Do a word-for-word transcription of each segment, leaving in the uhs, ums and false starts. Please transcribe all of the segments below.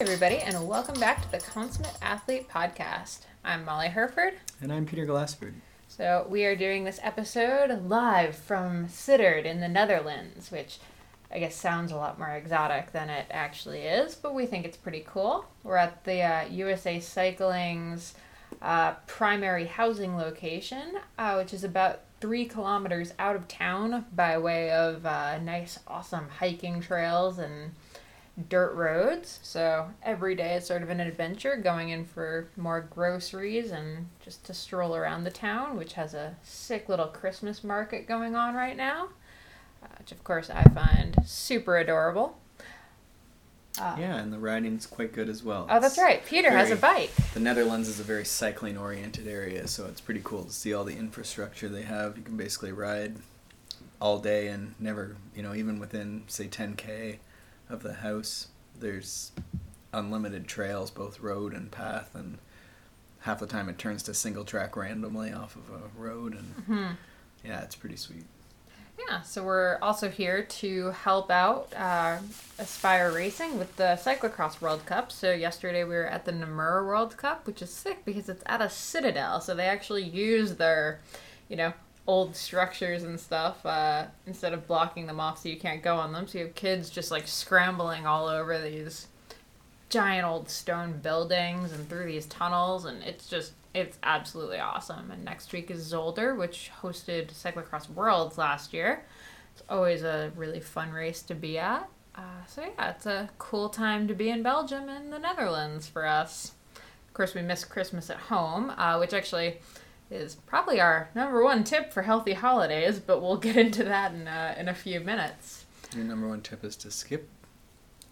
everybody, and welcome back to the Consummate Athlete Podcast. I'm Molly Herford. And I'm Peter Glassford. So we are doing this episode live from Sittard in the Netherlands, which I guess sounds a lot more exotic than it actually is, but we think it's pretty cool. We're at the uh, U S A Cycling's uh, primary housing location, uh, which is about three kilometers out of town by way of uh, nice, awesome hiking trails and dirt roads. So every day is sort of an adventure, going in for more groceries and just to stroll around the town, which has a sick little Christmas market going on right now, uh, which of course I find super adorable. Uh, yeah, and the riding's quite good as well. Oh, that's it's right. Peter very, has a bike. The Netherlands is a very cycling-oriented area, so it's pretty cool to see all the infrastructure they have. You can basically ride all day and never, you know, even within, say, ten K of the house, there's unlimited trails, both road and path, and half the time it turns to single track randomly off of a road, and mm-hmm. yeah, it's pretty sweet. Yeah, so we're also here to help out uh, Aspire Racing with the Cyclocross World Cup. So yesterday we were at the Namur World Cup, which is sick because it's at a citadel. So they actually use their, you know, old structures and stuff uh, instead of blocking them off so you can't go on them. So you have kids just like scrambling all over these giant old stone buildings and through these tunnels, and it's just it's absolutely awesome. And next week is Zolder, which hosted Cyclocross Worlds last year. It's always a really fun race to be at. Uh, so yeah, it's a cool time to be in Belgium and the Netherlands for us. Of course, we miss Christmas at home, uh, which actually is probably our number one tip for healthy holidays, but we'll get into that in uh, in a few minutes. Your number one tip is to skip?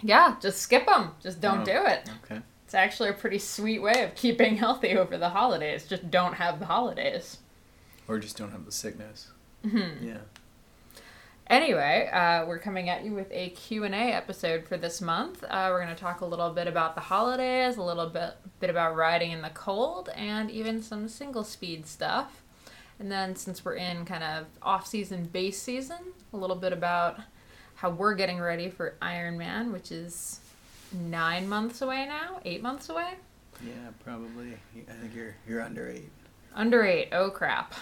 Yeah, just skip them. Just don't oh, do it. Okay. It's actually a pretty sweet way of keeping healthy over the holidays. Just don't have the holidays. Or just don't have the sickness. Mm-hmm. Yeah. Anyway, uh, we're coming at you with a Q and A episode for this month. Uh, we're going to talk a little bit about the holidays, a little bit, bit about riding in the cold, and even some single-speed stuff. And then since we're in kind of off-season, base season, a little bit about how we're getting ready for Ironman, which is nine months away now, eight months away? Yeah, probably. I think you're you're under eight. Under eight. Oh, crap.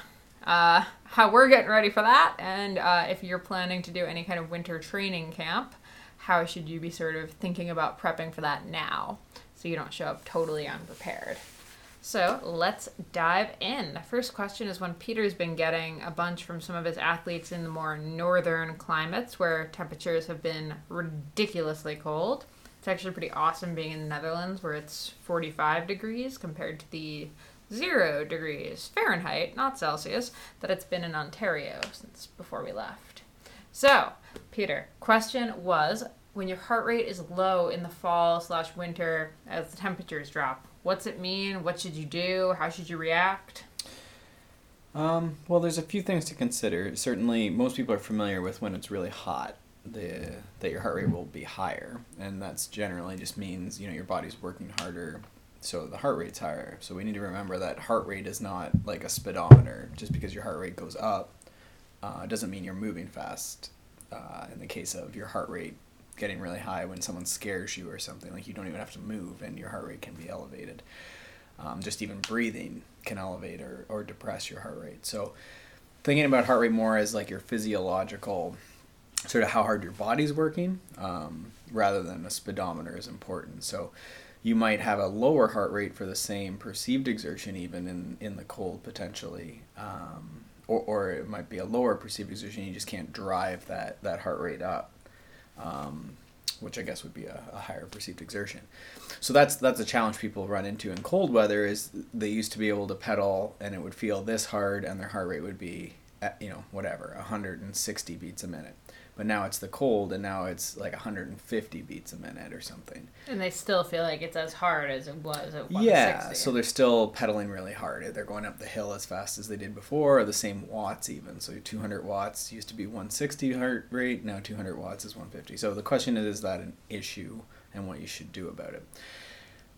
Uh, how we're getting ready for that, and uh, if you're planning to do any kind of winter training camp, how should you be sort of thinking about prepping for that now so you don't show up totally unprepared? So let's dive in. The first question is one Peter's been getting a bunch from some of his athletes in the more northern climates where temperatures have been ridiculously cold. It's actually pretty awesome being in the Netherlands where it's forty-five degrees compared to the zero degrees Fahrenheit, not Celsius, that it's been in Ontario since before we left. So, Peter, question was, when your heart rate is low in the fall slash winter as the temperatures drop, what's it mean? What should you do? How should you react? Um, well, there's a few things to consider. Certainly, most people are familiar with when it's really hot, the, that your heart rate will be higher. And that's generally just means, you know, your body's working harder, so the heart rate's higher. So we need to remember that heart rate is not like a speedometer. Just because your heart rate goes up uh, doesn't mean you're moving fast. Uh, in the case of your heart rate getting really high when someone scares you or something, like you don't even have to move and your heart rate can be elevated. Um, just even breathing can elevate or, or depress your heart rate. So thinking about heart rate more as like your physiological, sort of how hard your body's working, um, rather than a speedometer is important. So you might have a lower heart rate for the same perceived exertion even in, in the cold potentially, um, or, or it might be a lower perceived exertion, you just can't drive that, that heart rate up, um, which I guess would be a, a higher perceived exertion. So that's that's a challenge people run into in cold weather is they used to be able to pedal and it would feel this hard and their heart rate would be, at, you know, whatever, one hundred sixty beats a minute. But now it's the cold, and now it's like one hundred fifty beats a minute or something. And they still feel like it's as hard as it was at one hundred sixty. Yeah, so they're still pedaling really hard. They're going up the hill as fast as they did before, or the same watts even. So two hundred watts used to be one hundred sixty heart rate, now two hundred watts is one hundred fifty. So the question is, is that an issue and what you should do about it?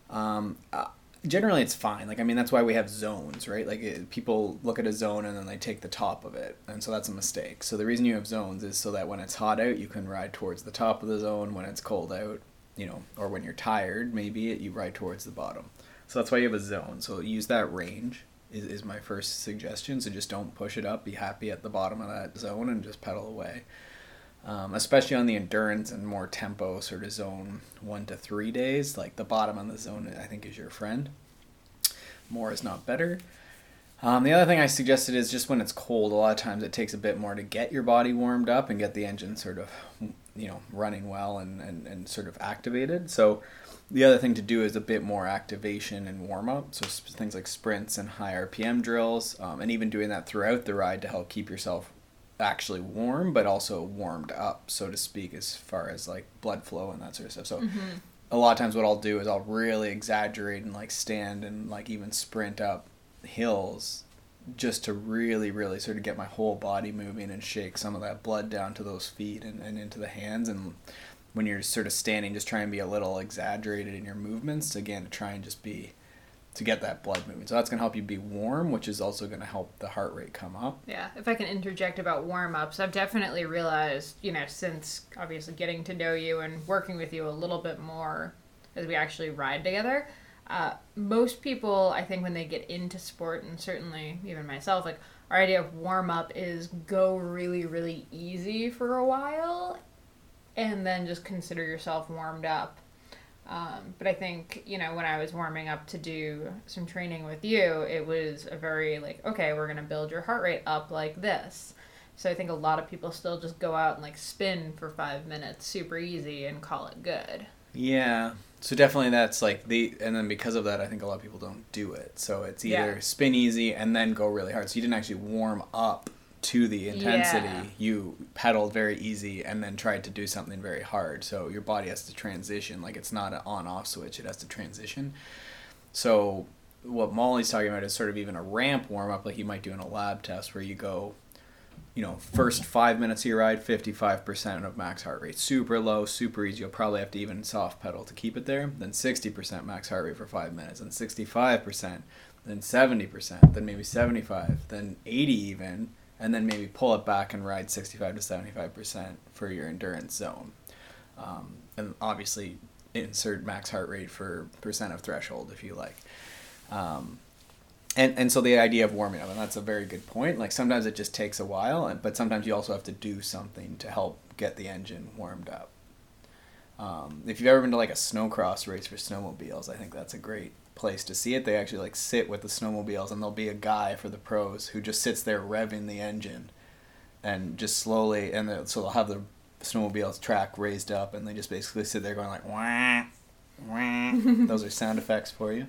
Um, uh, generally, it's fine. Like, I mean, that's why we have zones, right? Like, it, people look at a zone and then they take the top of it. And so that's a mistake. So the reason you have zones is so that when it's hot out, you can ride towards the top of the zone. When it's cold out, you know, or when you're tired, maybe it, you ride towards the bottom. So that's why you have a zone. So use that range is, is my first suggestion. So just don't push it up. Be happy at the bottom of that zone and just pedal away. Um, especially on the endurance and more tempo sort of zone one to three days, like the bottom of the zone, I think, is your friend. More is not better. Um, the other thing I suggested is just when it's cold, a lot of times it takes a bit more to get your body warmed up and get the engine sort of, you know, running well and, and, and sort of activated. So the other thing to do is a bit more activation and warm up. So things like sprints and high R P M drills, um, and even doing that throughout the ride to help keep yourself actually warm, but also warmed up, so to speak, as far as like blood flow and that sort of stuff. So mm-hmm. a lot of times what I'll do is I'll really exaggerate and like stand and like even sprint up hills just to really really sort of get my whole body moving and shake some of that blood down to those feet and, and into the hands. And when you're sort of standing, just try and be a little exaggerated in your movements, again, to try and just be to get that blood moving. So that's going to help you be warm, which is also going to help the heart rate come up. Yeah. If I can interject about warm-ups, I've definitely realized, you know, since obviously getting to know you and working with you a little bit more as we actually ride together, uh, most people, I think, when they get into sport, and certainly even myself, like, our idea of warm-up is go really, really easy for a while and then just consider yourself warmed up. Um, but I think, you know, when I was warming up to do some training with you, it was a very like, okay, we're going to build your heart rate up like this. So I think a lot of people still just go out and like spin for five minutes, super easy, and call it good. Yeah. So definitely that's like the, and then because of that, I think a lot of people don't do it. So it's either yeah. spin easy and then go really hard. So you didn't actually warm up to the intensity. Yeah. You pedaled very easy and then tried to do something very hard. So your body has to transition. Like, it's not an on-off switch. It has to transition. So what Molly's talking about is sort of even a ramp warm-up, like you might do in a lab test, where you go, you know, first five minutes of your ride, fifty-five percent of max heart rate. Super low, super easy. You'll probably have to even soft pedal to keep it there. Then sixty percent max heart rate for five minutes. And sixty-five percent. Then seventy percent. Then maybe seventy-five. Then eighty even. And then maybe pull it back and ride sixty-five to seventy-five percent for your endurance zone. Um, and obviously insert max heart rate for percent of threshold if you like. Um, and, and so the idea of warming up, and that's a very good point. Like, sometimes it just takes a while, and, but sometimes you also have to do something to help get the engine warmed up. Um, if you've ever been to like a snowcross race for snowmobiles, I think that's a great place to see it. They actually like sit with the snowmobiles, and there'll be a guy for the pros who just sits there revving the engine and just slowly, and they'll, so they'll have the snowmobile's track raised up, and they just basically sit there going like wah, wah. Those are sound effects for you.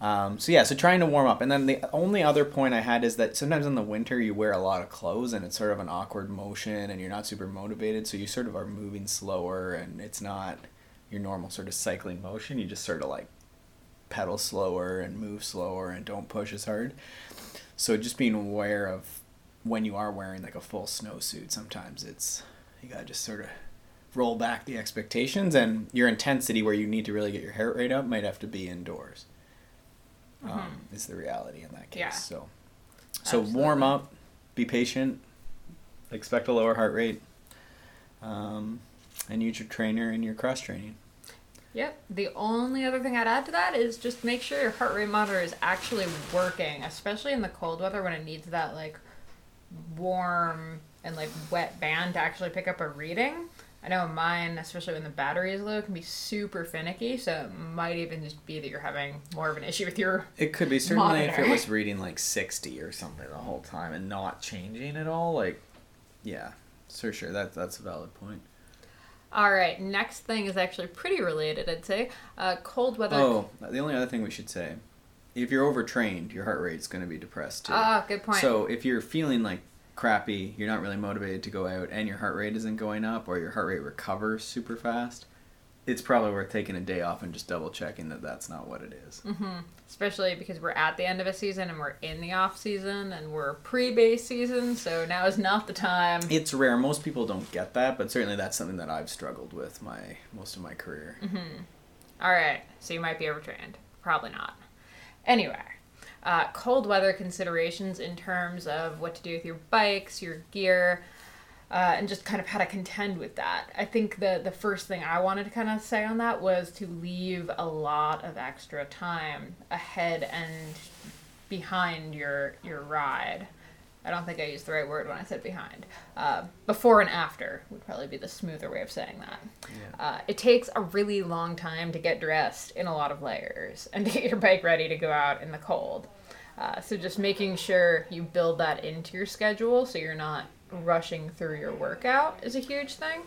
Um, so yeah, so trying to warm up. And then the only other point I had is that sometimes in the winter you wear a lot of clothes, and it's sort of an awkward motion, and you're not super motivated, so you sort of are moving slower, and it's not your normal sort of cycling motion. You just sort of like pedal slower and move slower and don't push as hard. So just being aware of when you are wearing like a full snowsuit, sometimes it's, you gotta just sort of roll back the expectations, and your intensity where you need to really get your heart rate up might have to be indoors. Mm-hmm. Um, is the reality in that case. Yeah. So, so absolutely. Warm up, be patient, expect a lower heart rate, um, and use your trainer and your cross training. Yep. The only other thing I'd add to that is just make sure your heart rate monitor is actually working, especially in the cold weather when it needs that like warm and like wet band to actually pick up a reading. I know mine, especially when the battery is low, can be super finicky, so it might even just be that you're having more of an issue with your It could be. Certainly monitor. If it was reading like sixty or something the whole time and not changing at all, like, yeah, for sure, that, that's a valid point. All right, next thing is actually pretty related, I'd say. Uh, cold weather. Oh, the only other thing we should say, if you're overtrained, your heart rate's going to be depressed too. Oh, good point. So if you're feeling like crappy, you're not really motivated to go out, and your heart rate isn't going up, or your heart rate recovers super fast, it's probably worth taking a day off and just double checking that that's not what it is. Mm-hmm. Especially because we're at the end of a season, and we're in the off season, and we're pre-base season, so now is not the time. It's rare. Most people don't get that, but certainly that's something that I've struggled with my most of my career. Mm-hmm. All right, so you might be overtrained. Probably not. Anyway, uh, cold weather considerations in terms of what to do with your bikes, your gear. uh, and just kind of how to contend with that. I think the, the first thing I wanted to kind of say on that was to leave a lot of extra time ahead and behind your your ride. I don't think I used the right word when I said behind. Uh, before and after would probably be the smoother way of saying that. Yeah. Uh, it takes a really long time to get dressed in a lot of layers and to get your bike ready to go out in the cold. Uh, so just making sure you build that into your schedule so you're not rushing through your workout is a huge thing.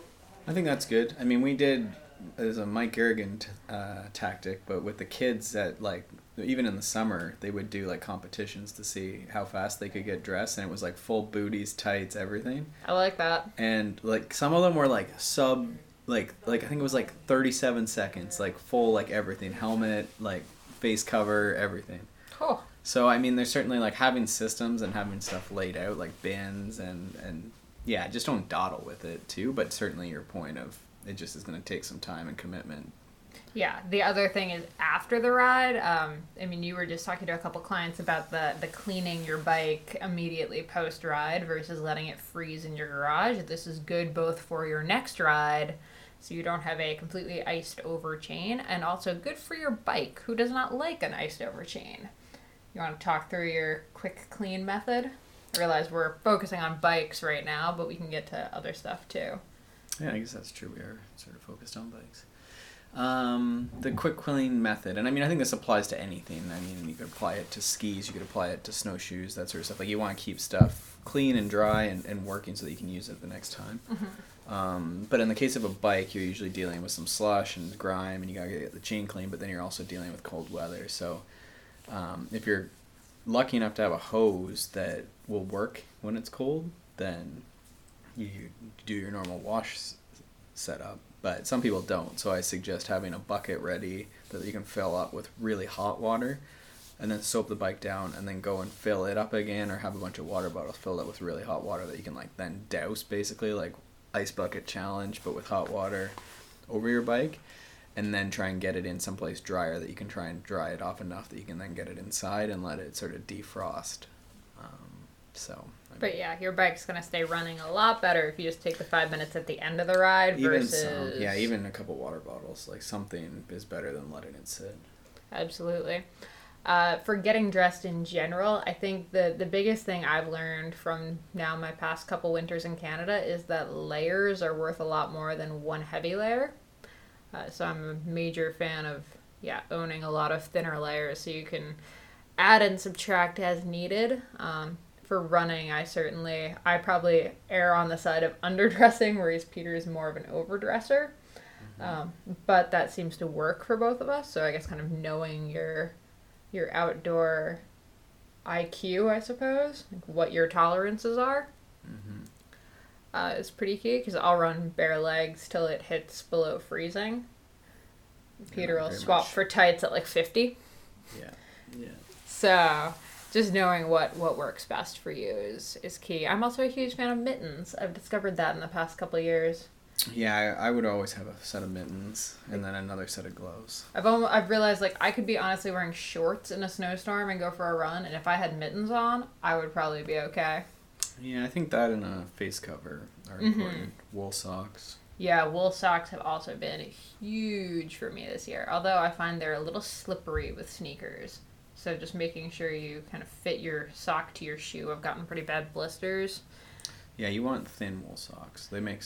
I think that's good. I mean, we did, as a Mike Gerrigan uh, tactic, but with the kids that, like, even in the summer, they would do, like, competitions to see how fast they could get dressed, and it was, like, full booties, tights, everything. I like that. And, like, some of them were, like, sub, like, like I think it was, like, thirty-seven seconds, like, full, like, everything. Helmet, like, face cover, everything. Cool. So, I mean, there's certainly, like, having systems and having stuff laid out, like, bins and, and yeah, just don't dawdle with it, too, but certainly your point of it just is going to take some time and commitment. Yeah, the other thing is after the ride, um, I mean, you were just talking to a couple clients about the, the cleaning your bike immediately post-ride versus letting it freeze in your garage. This is good both for your next ride, so you don't have a completely iced-over chain, and also good for your bike, who does not like an iced-over chain. You want to talk through your quick clean method? I realize we're focusing on bikes right now, but we can get to other stuff, too. Yeah, I guess that's true. We are sort of focused on bikes. Um, the quick clean method, and I mean, I think this applies to anything. I mean, you could apply it to skis, you could apply it to snowshoes, that sort of stuff. Like, you want to keep stuff clean and dry and, and working so that you can use it the next time. Mm-hmm. Um, but in the case of a bike, you're usually dealing with some slush and grime, and you gotta get the chain clean, but then you're also dealing with cold weather. So, um, if you're lucky enough to have a hose that will work when it's cold, then you, you do your normal wash setup. But some people don't, so I suggest having a bucket ready that you can fill up with really hot water, and then soap the bike down, and then go and fill it up again, or have a bunch of water bottles filled up with really hot water that you can, like, then douse, basically, like ice bucket challenge, but with hot water over your bike, and then try and get it in someplace drier that you can try and dry it off enough that you can then get it inside and let it sort of defrost. Um, so... But yeah, your bike's going to stay running a lot better if you just take the five minutes at the end of the ride versus... Even some, yeah, even a couple water bottles. Like, something is better than letting it sit. Absolutely. Uh, for getting dressed in general, I think the, the biggest thing I've learned from now my past couple winters in Canada is that layers are worth a lot more than one heavy layer. Uh, so I'm a major fan of, yeah, owning a lot of thinner layers so you can add and subtract as needed. Um For running, I certainly, I probably err on the side of underdressing, whereas Peter is more of an overdresser. Mm-hmm. Um, but that seems to work for both of us. So I guess kind of knowing your your outdoor I Q, I suppose, like what your tolerances are, mm-hmm. uh, is pretty key, because I'll run bare legs till it hits below freezing. Peter will swap much. for tights at like fifty. Yeah, yeah. So... Just knowing what, what works best for you is, is key. I'm also a huge fan of mittens. I've discovered that in the past couple of years. Yeah, I, I would always have a set of mittens and then another set of gloves. I've almost, I've realized, like, I could be honestly wearing shorts in a snowstorm and go for a run, and if I had mittens on, I would probably be okay. Yeah, I think that and a face cover are mm-hmm. important. Wool socks. Yeah, wool socks have also been huge for me this year, although I find they're a little slippery with sneakers. So just making sure you kind of fit your sock to your shoe. I've gotten pretty bad blisters. Yeah, you want thin wool socks. They make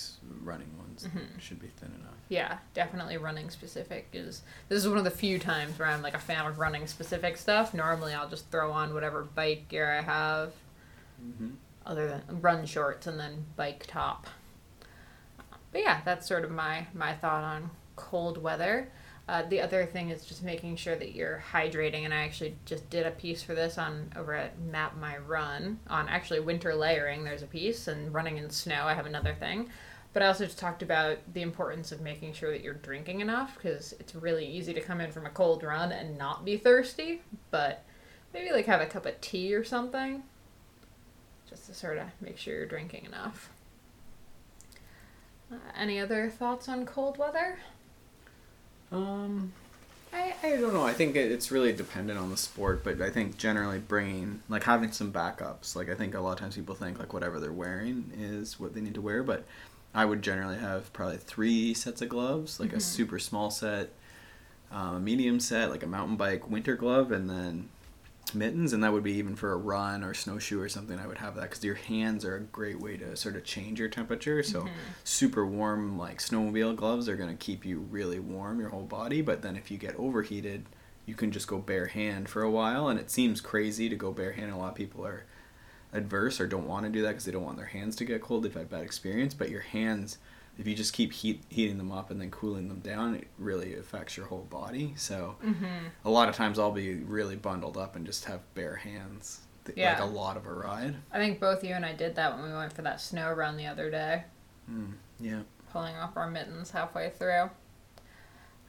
running ones mm-hmm. that should be thin enough. Yeah, definitely running specific is... This is one of the few times where I'm like a fan of running specific stuff. Normally I'll just throw on whatever bike gear I have. Mm-hmm. Other than run shorts and then bike top. But yeah, that's sort of my, my thought on cold weather. Uh, the other thing is just making sure that you're hydrating, and I actually just did a piece for this on over at Map My Run on actually winter layering. There's a piece, and running in snow, I have another thing. But I also just talked about the importance of making sure that you're drinking enough, because it's really easy to come in from a cold run and not be thirsty, but maybe like have a cup of tea or something just to sort of make sure you're drinking enough. Uh, any other thoughts on cold weather? Um, I I don't know. I think it's really dependent on the sport, but I think generally bringing, like, having some backups. Like, I think a lot of times people think, like, whatever they're wearing is what they need to wear, but I would generally have probably three sets of gloves, like mm-hmm. a super small set, um, a medium set, like a mountain bike winter glove, and then mittens, and that would be even for a run or snowshoe or something. I would have that because your hands are a great way to sort of change your temperature, so mm-hmm. super warm like snowmobile gloves are going to keep you really warm your whole body, but then if you get overheated you can just go bare hand for a while, and it seems crazy to go bare hand. A lot of people are adverse or don't want to do that because they don't want their hands to get cold. They've had bad experience, but your hands, if you just keep heat, heating them up and then cooling them down, it really affects your whole body. So mm-hmm. a lot of times I'll be really bundled up and just have bare hands, th- yeah. like a lot of a ride. I think both you and I did that when we went for that snow run the other day. Mm, yeah. Pulling off our mittens halfway through.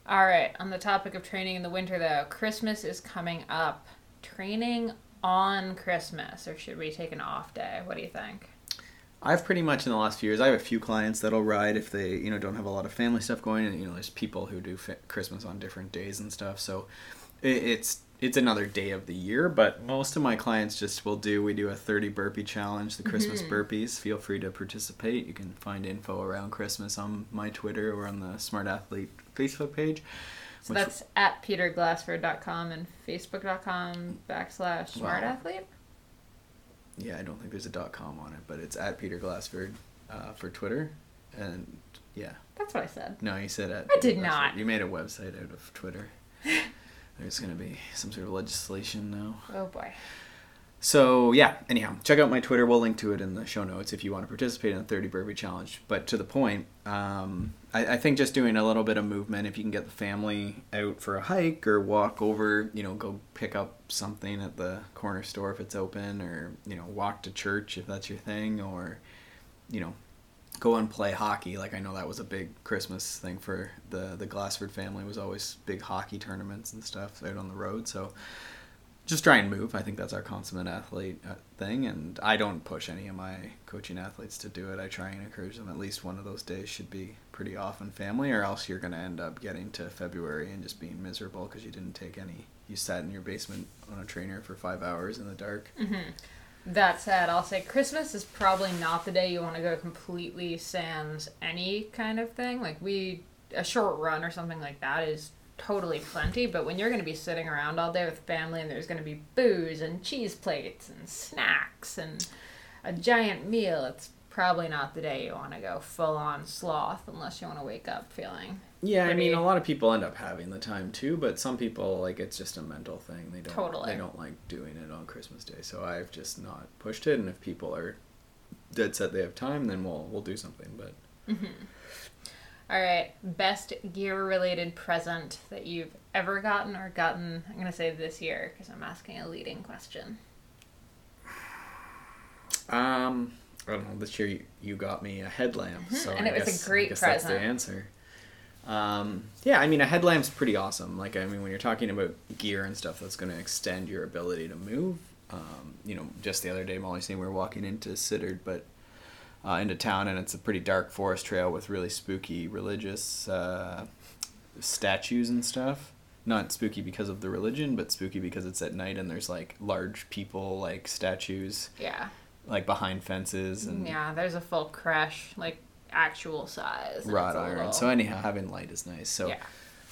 All right, on the topic of training in the winter, though, Christmas is coming up. Training on Christmas, or should we take an off day? What do you think? I've pretty much in the last few years, I have a few clients that'll ride if they, you know, don't have a lot of family stuff going, and you know, there's people who do fi- Christmas on different days and stuff. So it, it's it's another day of the year, but most of my clients just will do, we do a thirty burpee challenge, the Christmas mm-hmm. burpees. Feel free to participate. You can find info around Christmas on my Twitter or on the Smart Athlete Facebook page. So that's w- at peter glassford dot com and facebook dot com backslash smart athlete. Wow. Yeah, I don't think there's a .com on it, but it's at Peter Glassford uh, for Twitter, and yeah. That's what I said. No, you said at. I Peter did Glassford. Not. You made a website out of Twitter. There's going to be some sort of legislation now. Oh boy. So yeah, anyhow, check out my Twitter. We'll link to it in the show notes if you want to participate in the thirty burpee challenge. But to the point, um, I, I think just doing a little bit of movement, if you can get the family out for a hike or walk over, you know, go pick up something at the corner store if it's open, or, you know, walk to church if that's your thing, or, you know, go and play hockey. Like, I know that was a big Christmas thing for the, the Glassford family, was always big hockey tournaments and stuff out on the road. So just try and move. I think that's our consummate athlete thing, and I don't push any of my coaching athletes to do it. I try and encourage them. At least one of those days should be pretty often family, or else you're going to end up getting to February and just being miserable because you didn't take any. You sat in your basement on a trainer for five hours in the dark. Mm-hmm. That said, I'll say Christmas is probably not the day you want to go completely sans any kind of thing. Like, we, a short run or something like that is totally plenty, but when you're going to be sitting around all day with family and there's going to be booze and cheese plates and snacks and a giant meal, it's probably not the day you want to go full-on sloth unless you want to wake up feeling yeah pretty. I mean, a lot of people end up having the time too, but some people, like, it's just a mental thing. They don't totally. They don't like doing it on Christmas Day, so I've just not pushed it, and if people are dead set they have time, then we'll we'll do something, but mm-hmm. All right, best gear-related present that you've ever gotten or gotten, I'm going to say this year, because I'm asking a leading question. Um, I don't know, this year you, you got me a headlamp, mm-hmm. so and I it was guess, a great I guess present. That's the answer. Um, yeah, I mean, a headlamp's pretty awesome. Like, I mean, when you're talking about gear and stuff that's going to extend your ability to move, um, you know, just the other day, Molly's saying we were walking into Sittard, but Uh, into town, and it's a pretty dark forest trail with really spooky religious uh, statues and stuff. Not spooky because of the religion, but spooky because it's at night and there's like large people, like statues, yeah, like behind fences, and yeah, there's a full creche, like actual size, wrought iron. Little... So anyhow, having light is nice. So, yeah.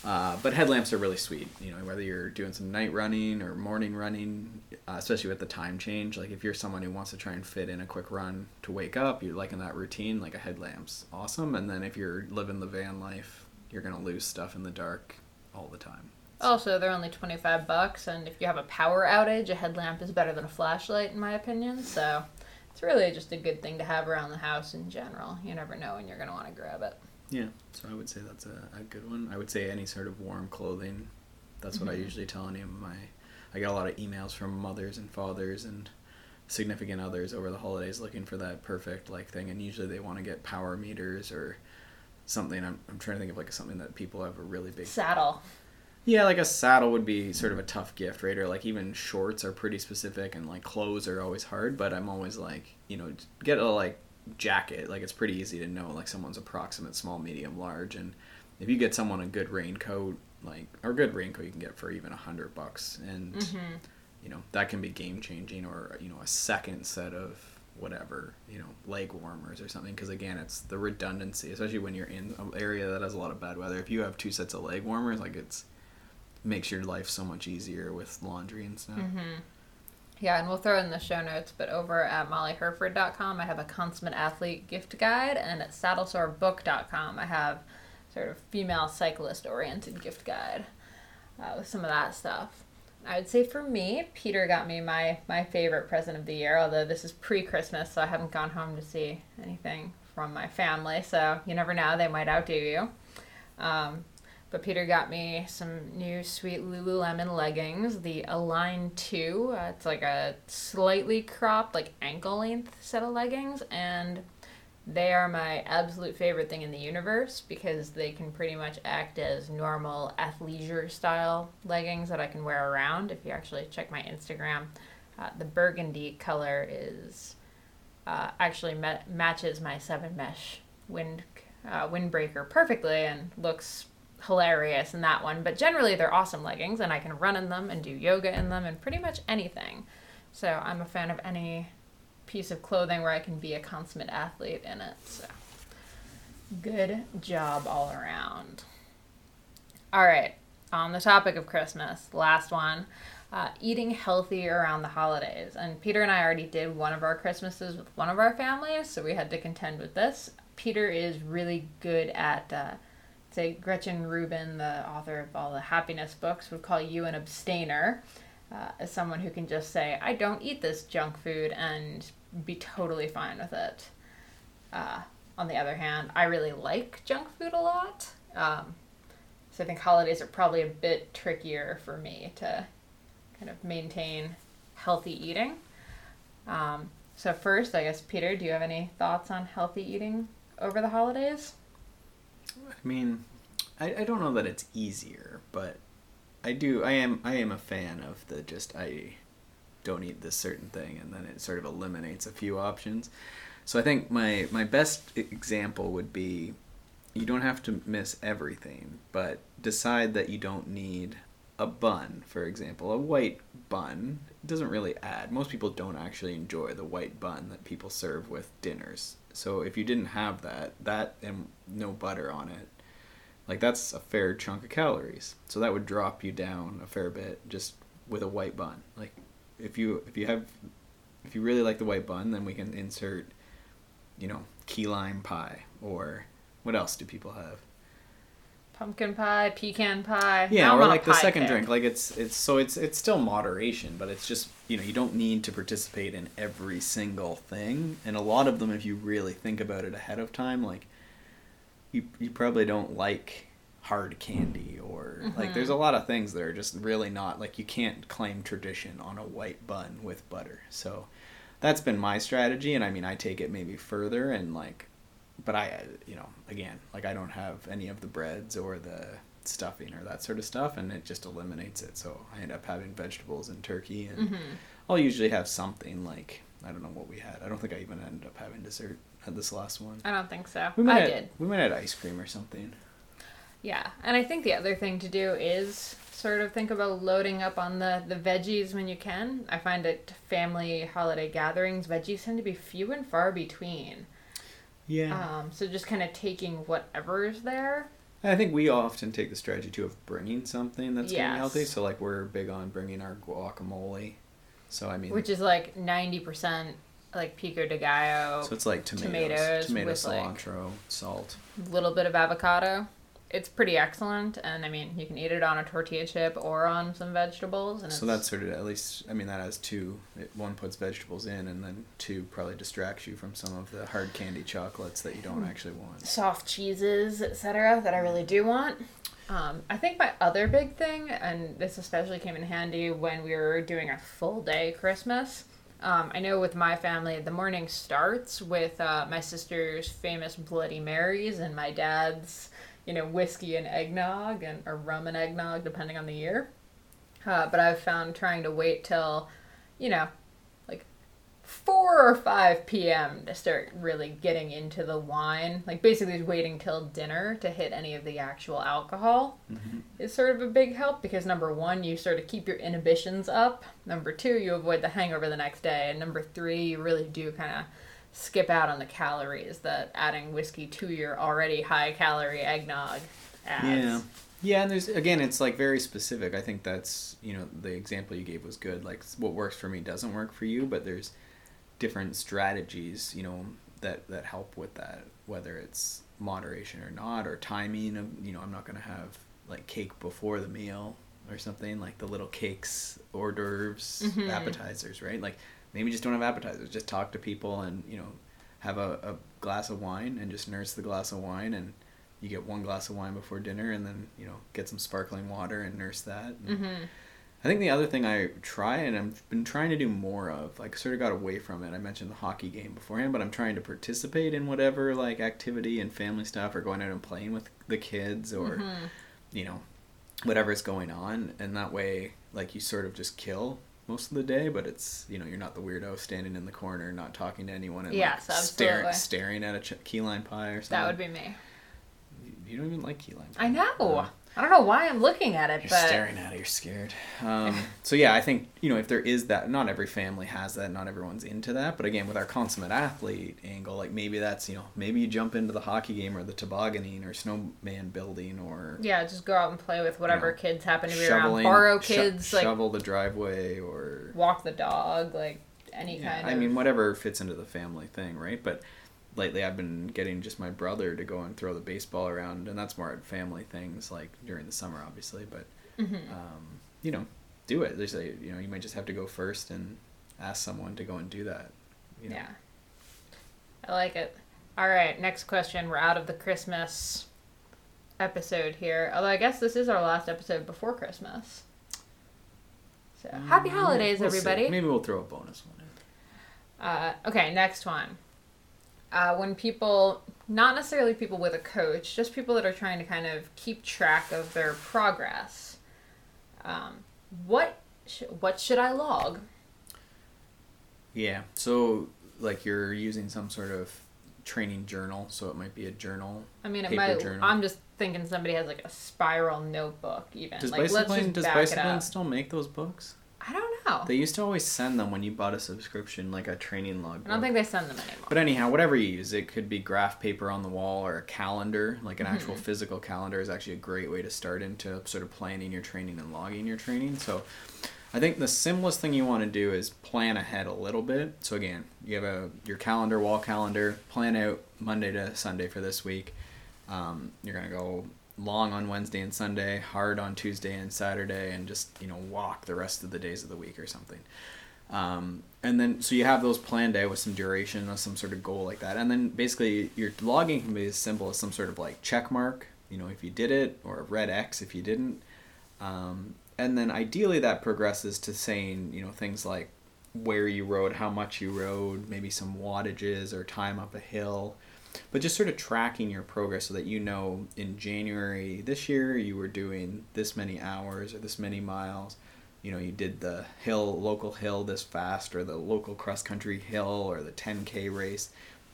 uh, but headlamps are really sweet. You know, whether you're doing some night running or morning running. Uh, especially with the time change, like if you're someone who wants to try and fit in a quick run to wake up, you're liking that routine, like a headlamp's awesome. And then if you're living the van life, you're going to lose stuff in the dark all the time. Also, they're only twenty-five bucks, and if you have a power outage, a headlamp is better than a flashlight in my opinion, so it's really just a good thing to have around the house in general. You never know when you're going to want to grab it. Yeah, so I would say that's a, a good one. I would say any sort of warm clothing. That's mm-hmm. what I usually tell any of my I get a lot of emails from mothers and fathers and significant others over the holidays looking for that perfect like thing, and usually they want to get power meters or something. I'm I'm trying to think of like something that people have a really big saddle. Yeah, like a saddle would be sort of a tough gift, right? Or like even shorts are pretty specific, and like clothes are always hard. But I'm always like, you know, get a like jacket. Like it's pretty easy to know like someone's approximate small, medium, large, and if you get someone a good raincoat like or a good raincoat you can get for even a hundred bucks, and mm-hmm. you know that can be game changing, or you know a second set of whatever, you know, leg warmers or something, because again it's the redundancy, especially when you're in an area that has a lot of bad weather. If you have two sets of leg warmers, like it's makes your life so much easier with laundry and stuff. Mm-hmm. Yeah, and we'll throw in the show notes, but over at molly herford dot com I have a Consummate Athlete gift guide, and at saddle sore book dot com I have sort of female cyclist oriented gift guide uh, with some of that stuff. I would say for me, Peter got me my, my favorite present of the year, although this is pre-Christmas, so I haven't gone home to see anything from my family, so you never know, they might outdo you. Um, but Peter got me some new sweet Lululemon leggings, the Align two. Uh, it's like a slightly cropped, like ankle-length set of leggings, and they are my absolute favorite thing in the universe because they can pretty much act as normal athleisure style leggings that I can wear around. If you actually check my Instagram, uh, the burgundy color is uh, actually ma- matches my seven mesh wind uh, windbreaker perfectly and looks hilarious in that one. But generally they're awesome leggings, and I can run in them and do yoga in them and pretty much anything. So I'm a fan of any piece of clothing where I can be a consummate athlete in it. So good job all around. All right, on the topic of Christmas, last one, uh, eating healthy around the holidays. And Peter and I already did one of our Christmases with one of our families, so we had to contend with this. Peter is really good at, uh, say, Gretchen Rubin, the author of all the happiness books, would call you an abstainer, uh, as someone who can just say, I don't eat this junk food, and be totally fine with it. Uh, on the other hand, I really like junk food a lot. Um, so I think holidays are probably a bit trickier for me to kind of maintain healthy eating. Um, so first, I guess, Peter, do you have any thoughts on healthy eating over the holidays? I mean, I, I don't know that it's easier, but I do, I am, I am a fan of the just, I... don't eat this certain thing, and then it sort of eliminates a few options. So I think my my best example would be, you don't have to miss everything, but decide that you don't need a bun, for example. A white bun doesn't really add. Most people don't actually enjoy the white bun that people serve with dinners. So if you didn't have that, that and no butter on it, like that's a fair chunk of calories. So that would drop you down a fair bit just with a white bun. Like, If you if you have if you really like the white bun, then we can insert, you know, key lime pie, or what else do people have? Pumpkin pie, pecan pie. Yeah, or like the second drink. Like it's it's so it's it's still moderation, but it's just, you know, you don't need to participate in every single thing. And a lot of them, if you really think about it ahead of time, like you you probably don't like hard candy, or mm-hmm. like there's a lot of things that are just really not, like you can't claim tradition on a white bun with butter. So that's been my strategy, and I mean I take it maybe further, and like, but I, you know, again, like I don't have any of the breads or the stuffing or that sort of stuff, and it just eliminates it. So I end up having vegetables and turkey, and mm-hmm. I'll usually have something, like I don't know what we had. I don't think I even ended up having dessert at this last one. I don't think so. We might I have, did. We might have ice cream or something. Yeah, and I think the other thing to do is sort of think about loading up on the, the veggies when you can. I find at family holiday gatherings, veggies tend to be few and far between. Yeah. Um, so just kind of taking whatever's there. I think we often take the strategy, too, of bringing something that's yes. getting healthy. So, like, we're big on bringing our guacamole. So, I mean... Which is, like, ninety percent... like pico de gallo. So it's, like, tomatoes. Tomatoes, tomato, cilantro, like salt. A little bit of avocado. It's pretty excellent, and I mean, you can eat it on a tortilla chip or on some vegetables. And so it's... that's sort of, at least, I mean, that has two. It, one puts vegetables in, and then two probably distracts you from some of the hard candy chocolates that you don't actually want. Soft cheeses, et cetera, that I really do want. Um, I think my other big thing, and this especially came in handy when we were doing a full day Christmas. Um, I know with my family, the morning starts with uh, my sister's famous Bloody Marys and my dad's, you know, whiskey and eggnog, and or rum and eggnog, depending on the year. Uh, but I've found trying to wait till, you know, like four or five p.m. to start really getting into the wine. Like basically waiting till dinner to hit any of the actual alcohol mm-hmm. is sort of a big help because number one, you sort of keep your inhibitions up. Number two, you avoid the hangover the next day. And number three, you really do kind of skip out on the calories that adding whiskey to your already high calorie eggnog adds. Yeah. Yeah, and there's, again, it's like very specific. I think that's, you know, the example you gave was good. Like what works for me doesn't work for you, but there's different strategies, you know, that, that help with that, whether it's moderation or not, or timing of, you know, I'm not going to have like cake before the meal or something, like the little cakes, hors d'oeuvres, mm-hmm. appetizers, right? Like maybe just don't have appetizers, just talk to people and, you know, have a, a glass of wine and just nurse the glass of wine, and you get one glass of wine before dinner and then, you know, get some sparkling water and nurse that. And mm-hmm. I think the other thing I try, and I've been trying to do more of, like sort of got away from it. I mentioned the hockey game beforehand, but I'm trying to participate in whatever like activity and family stuff, or going out and playing with the kids, or, mm-hmm. you know, whatever's going on. And that way, like you sort of just kill most of the day, but it's, you know, you're not the weirdo standing in the corner, not talking to anyone, and yes, like staring, staring at a ch- key lime pie or something. That would be me. You don't even like key lime pie. I know. Um, I don't know why I'm looking at it, you're but... You're staring at it. You're scared. Um, so, yeah, I think, you know, if there is that, not every family has that. Not everyone's into that. But, again, with our consummate athlete angle, like, maybe that's, you know, maybe you jump into the hockey game or the tobogganing or snowman building or... Yeah, just go out and play with whatever you know, kids happen to be shoveling, around. Borrow kids. Sho- like shovel the driveway or... Walk the dog, like, any yeah, kind I of... I mean, whatever fits into the family thing, right? But... Lately, I've been getting just my brother to go and throw the baseball around, and that's more family things, like during the summer, obviously. But mm-hmm. um, you know, do it. There's a you know, you might just have to go first and ask someone to go and do that. You know? Yeah, I like it. All right, next question. We're out of the Christmas episode here, although I guess this is our last episode before Christmas. So um, happy holidays, we'll everybody! See. Maybe we'll throw a bonus one in. Uh, okay, next one. Uh, when people, not necessarily people with a coach, just people that are trying to kind of keep track of their progress, um, what sh- what should I log? Yeah, so like you're using some sort of training journal, so it might be a journal. I mean, it might. Journal. I'm just thinking somebody has like a spiral notebook, even. Does like, Bicycling, does Bicycling still make those books? I don't know. They used to always send them when you bought a subscription, like a training log. I don't think they send them anymore. But anyhow, whatever you use, it could be graph paper on the wall or a calendar, like an mm-hmm. actual physical calendar is actually a great way to start into sort of planning your training and logging your training. So I think the simplest thing you want to do is plan ahead a little bit. So again, you have a your calendar, wall calendar, plan out Monday to Sunday for this week. Um, you're going to go... long on Wednesday and Sunday, hard on Tuesday and Saturday, and just, you know, walk the rest of the days of the week or something. Um, and then, so you have those planned out with some duration or some sort of goal like that. And then basically your logging can be as simple as some sort of like check mark, you know, if you did it, or a red X if you didn't. Um, and then ideally that progresses to saying, you know, things like where you rode, how much you rode, maybe some wattages or time up a hill. But just sort of tracking your progress so that you know in January this year you were doing this many hours or this many miles. You know, you did the hill, local hill this fast, or the local cross-country hill, or the ten K race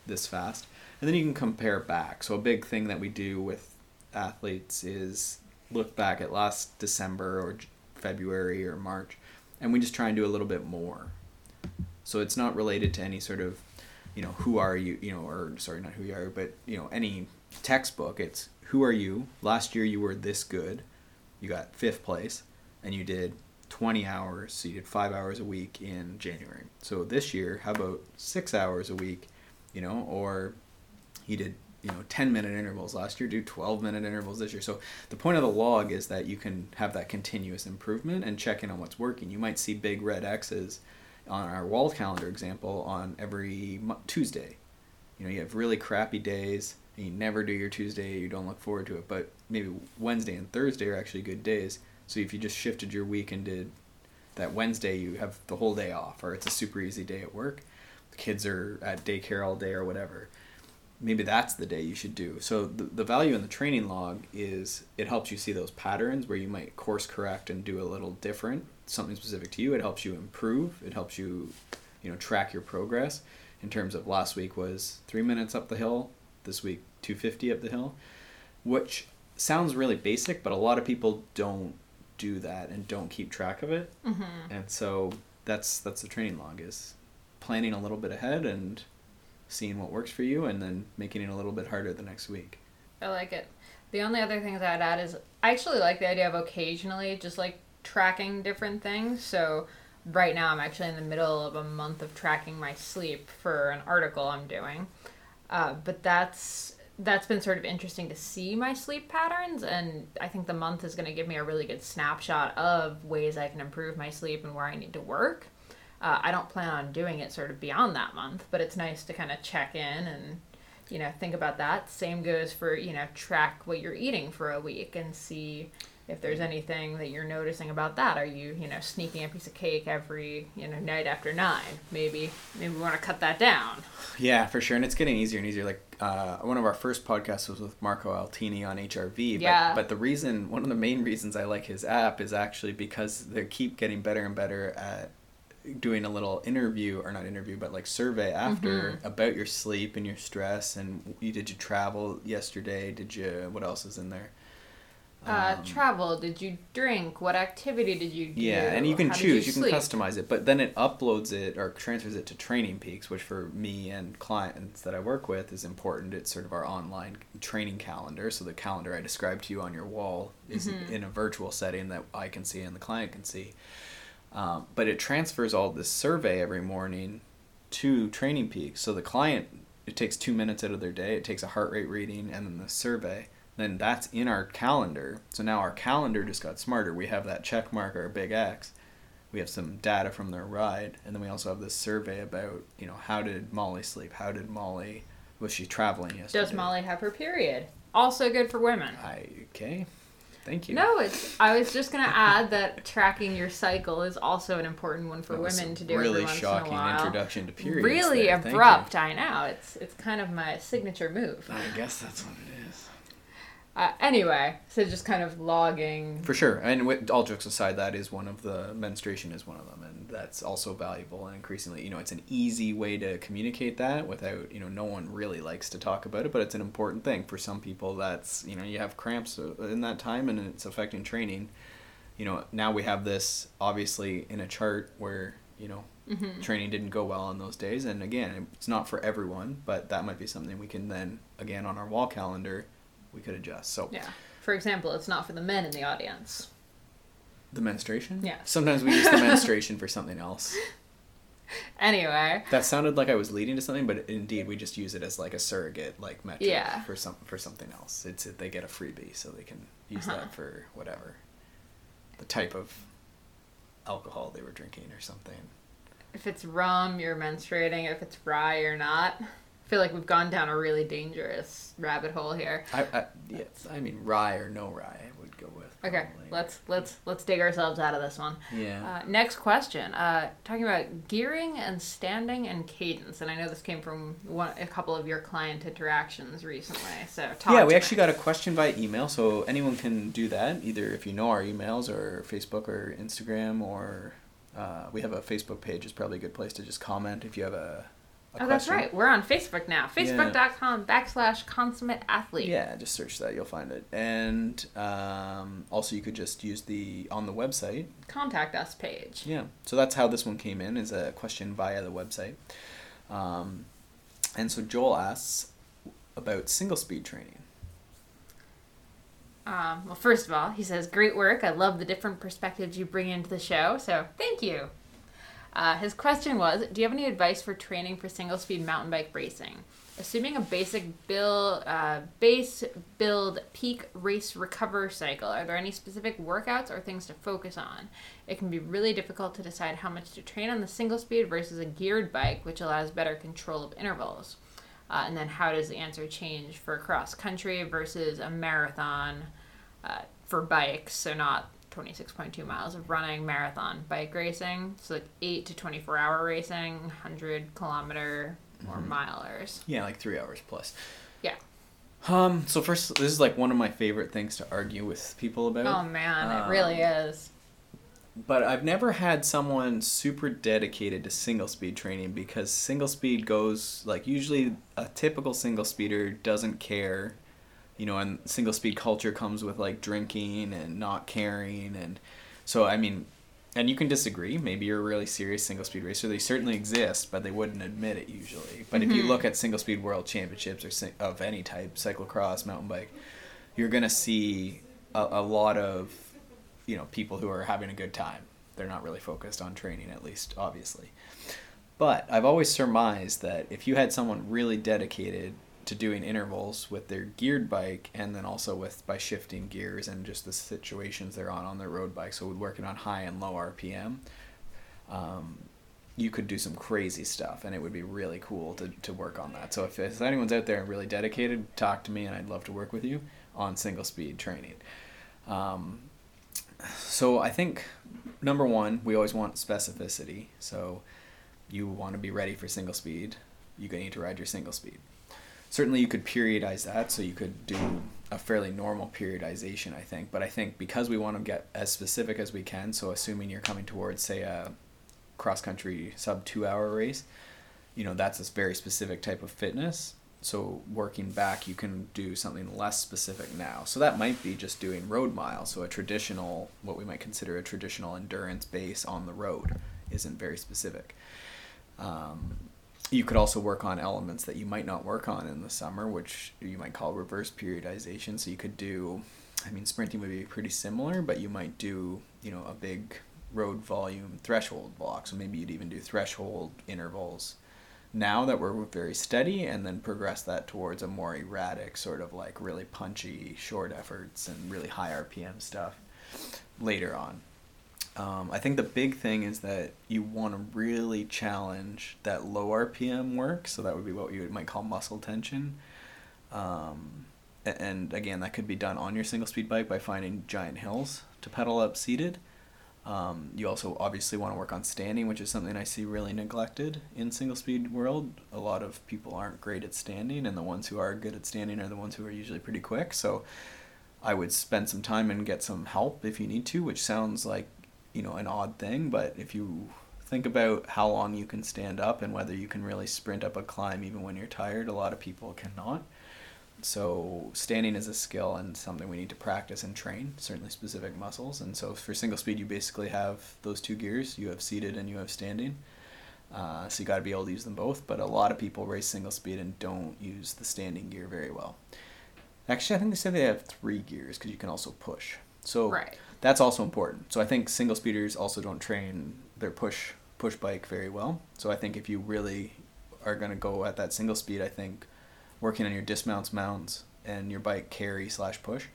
this fast. And then you can compare back. So a big thing that we do with athletes is look back at last December or February or March, and we just try and do a little bit more. So it's not related to any sort of you know, who are you, you know, or sorry, not who you are, but, you know, any textbook, it's who are you? Last year you were this good. You got fifth place and you did twenty hours. So you did five hours a week in January. So this year, how about six hours a week, you know, or you did, you know, ten minute intervals last year, do twelve minute intervals this year. So the point of the log is that you can have that continuous improvement and check in on what's working. You might see big red X's on our wall calendar example on every Tuesday. You know, you have really crappy days and you never do your Tuesday, you don't look forward to it, but maybe Wednesday and Thursday are actually good days. So if you just shifted your week and did that Wednesday, you have the whole day off, or it's a super easy day at work, the kids are at daycare all day or whatever. Maybe that's the day you should do. So the, the value in the training log is it helps you see those patterns where you might course correct and do a little different, something specific to you. It helps you improve. It helps you, you know, track your progress in terms of last week was three minutes up the hill, this week two fifty up the hill, which sounds really basic, but a lot of people don't do that and don't keep track of it. Mm-hmm. And so that's that's the training log, is planning a little bit ahead and seeing what works for you and then making it a little bit harder the next week. I like it. The only other things I'd add is I actually like the idea of occasionally just like tracking different things. So right now I'm actually in the middle of a month of tracking my sleep for an article I'm doing. Uh, but that's that's been sort of interesting to see my sleep patterns, and I think the month is going to give me a really good snapshot of ways I can improve my sleep and where I need to work. Uh, I don't plan on doing it sort of beyond that month, but it's nice to kind of check in and, you know, think about that. Same goes for, you know, track what you're eating for a week and see if there's anything that you're noticing about that. Are you, you know, sneaking a piece of cake every, you know, night after nine? Maybe, maybe we want to cut that down. Yeah, for sure. And it's getting easier and easier. Like, uh, one of our first podcasts was with Marco Altini on H R V. Yeah. But, but the reason, one of the main reasons I like his app is actually because they keep getting better and better at doing a little interview, or not interview, but like survey after mm-hmm. about your sleep and your stress and you, did you travel yesterday? Did you, what else is in there? Uh, um, travel, did you drink? What activity did you do? Yeah, and you can How choose, you, you can customize it, but then it uploads it or transfers it to Training Peaks, which for me and clients that I work with is important. It's sort of our online training calendar, so the calendar I described to you on your wall is mm-hmm. in a virtual setting that I can see and the client can see. Um, but it transfers all this survey every morning to Training Peaks. So the client, it takes two minutes out of their day, it takes a heart rate reading and then the survey. Then that's in our calendar. So now our calendar just got smarter. We have that check mark, our big X. We have some data from their ride. And then we also have this survey about, you know, how did Molly sleep? How did Molly, was she traveling yesterday? Does Molly have her period? Also good for women. I, okay. Thank you. No, it's. I was just going to add that tracking your cycle is also an important one for that women to do really every once in a while. Really shocking introduction to periods. Really there. Abrupt, I know. It's it's kind of my signature move. I guess that's what it is. Uh, anyway, so just kind of logging. For sure. And with, all jokes aside, that is one of the, menstruation is one of them. And that's also valuable. And increasingly, you know, it's an easy way to communicate that without, you know, no one really likes to talk about it, but it's an important thing. For some people, that's, you know, you have cramps in that time and it's affecting training. You know, now we have this obviously in a chart where, you know, mm-hmm. training didn't go well on those days. And again, it's not for everyone, but that might be something we can then, again, on our wall calendar, we could adjust. So yeah, for example, it's not for the men in the audience. The menstruation? Yeah. Sometimes we use the menstruation for something else. Anyway. That sounded like I was leading to something, but indeed we just use it as like a surrogate, like metric yeah. for some for something else. It's they get a freebie, so they can use uh-huh. that for whatever, the type of alcohol they were drinking or something. If it's rum, you're menstruating. If it's rye, you're not. I feel like we've gone down a really dangerous rabbit hole here. I, I, yes, I mean rye or no rye, I would go with. Probably. Okay, let's let's let's dig ourselves out of this one. Yeah. Uh, next question. Uh, talking about gearing and standing and cadence, and I know this came from one, a couple of your client interactions recently. So talk yeah, we to actually me. Got a question by email, so anyone can do that. Either if you know our emails or Facebook or Instagram, or uh, we have a Facebook page. Is probably a good place to just comment if you have a. Oh, question. That's right. We're on Facebook now. Facebook dot com yeah. backslash Consummate Athlete. Yeah, just search that. You'll find it. And um, also you could just use the, on the website. Contact us page. Yeah. So that's how this one came in, is a question via the website. Um, and so Joel asks about single speed training. Um, well, first of all, he says, great work. I love the different perspectives you bring into the show. So thank you. Uh, his question was, do you have any advice for training for single-speed mountain bike racing? Assuming a basic build, uh, base, build, peak, race, recover cycle, are there any specific workouts or things to focus on? It can be really difficult to decide how much to train on the single-speed versus a geared bike, which allows better control of intervals. Uh, and then how does the answer change for cross-country versus a marathon uh, for bikes, so not twenty-six point two miles of running, marathon bike racing, so like eight to twenty-four hour racing, one hundred kilometer or mm-hmm. milers. Yeah, like three hours plus. Yeah. Um. So first, this is like one of my favorite things to argue with people about. Oh man, um, it really is. But I've never had someone super dedicated to single speed training, because single speed goes, like, usually a typical single speeder doesn't care, you know, and single speed culture comes with like drinking and not caring. And so, I mean, and you can disagree, maybe you're a really serious single speed racer. They certainly exist, but they wouldn't admit it usually. But mm-hmm. if you look at single speed world championships or of any type, cyclocross, mountain bike, you're going to see a, a lot of, you know, people who are having a good time. They're not really focused on training, at least, obviously. But I've always surmised that if you had someone really dedicated to doing intervals with their geared bike, and then also with by shifting gears and just the situations they're on on their road bike, so working on high and low R P M, um, you could do some crazy stuff, and it would be really cool to, to work on that. So if, if anyone's out there and really dedicated, talk to me, and I'd love to work with you on single speed training. Um, So I think, number one, we always want specificity. So you want to be ready for single speed. You need to ride your single speed. Certainly you could periodize that, so you could do a fairly normal periodization, I think. But I think because we want to get as specific as we can, so assuming you're coming towards, say, a cross-country sub-two-hour race, you know, that's a very specific type of fitness. So working back, you can do something less specific now. So that might be just doing road miles. So a traditional, what we might consider a traditional endurance base on the road isn't very specific. Um, you could also work on elements that you might not work on in the summer, which you might call reverse periodization. So you could do, I mean, sprinting would be pretty similar, but you might do, you know, a big road volume threshold block. So maybe you'd even do threshold intervals now that we're very steady, and then progress that towards a more erratic sort of like really punchy short efforts and really high R P M stuff later on. Um, I think the big thing is that you want to really challenge that low R P M work. So that would be what you might call muscle tension. Um, and again, that could be done on your single speed bike by finding giant hills to pedal up seated. Um, you also obviously want to work on standing, which is something I see really neglected in single speed world. A lot of people aren't great at standing, and the ones who are good at standing are the ones who are usually pretty quick. So I would spend some time and get some help if you need to, which sounds like, you know, an odd thing. But if you think about how long you can stand up and whether you can really sprint up a climb even when you're tired, a lot of people cannot. So standing is a skill and something we need to practice and train, certainly specific muscles. And so for single speed, you basically have those two gears. You have seated and you have standing. Uh, so you got to be able to use them both. But a lot of people race single speed and don't use the standing gear very well. Actually, I think they said they have three gears because you can also push. So right. That's also important. So I think single speeders also don't train their push push bike very well. So I think if you really are going to go at that single speed, I think working on your dismounts, mounts, and your bike carry slash push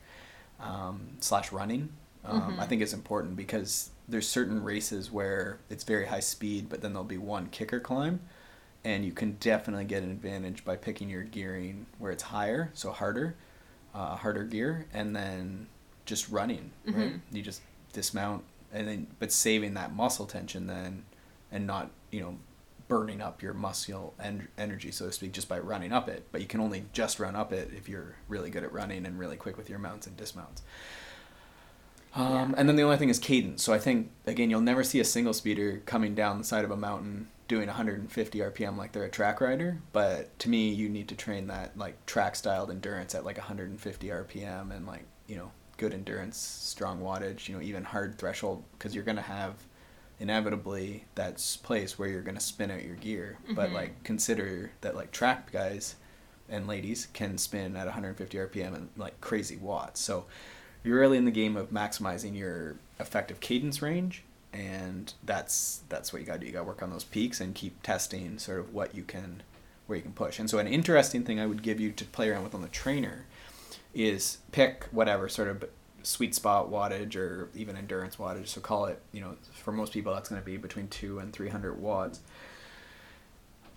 um, slash running, um, mm-hmm. I think is important, because there's certain races where it's very high speed, but then there'll be one kicker climb, and you can definitely get an advantage by picking your gearing where it's higher, so harder, uh, harder gear, and then just running, mm-hmm. right? You just dismount, and then but saving that muscle tension then, and not, you know, burning up your muscle en- energy, so to speak, just by running up it. But you can only just run up it if you're really good at running and really quick with your mounts and dismounts. Um, yeah. And then the only thing is cadence. So I think, again, you'll never see a single speeder coming down the side of a mountain doing one hundred fifty R P M like they're a track rider. But to me, you need to train that like track-styled endurance at like one hundred fifty R P M and like, you know, good endurance, strong wattage, you know, even hard threshold, because you're going to have inevitably that's place where you're going to spin out your gear, mm-hmm. but like consider that like track guys and ladies can spin at one hundred fifty R P M and like crazy watts. So you're really in the game of maximizing your effective cadence range, and that's that's what you got to do. You got to work on those peaks and keep testing sort of what you can, where you can push. And so an interesting thing I would give you to play around with on the trainer is pick whatever sort of sweet spot wattage or even endurance wattage. So call it, you know, for most people that's going to be between two and three hundred watts.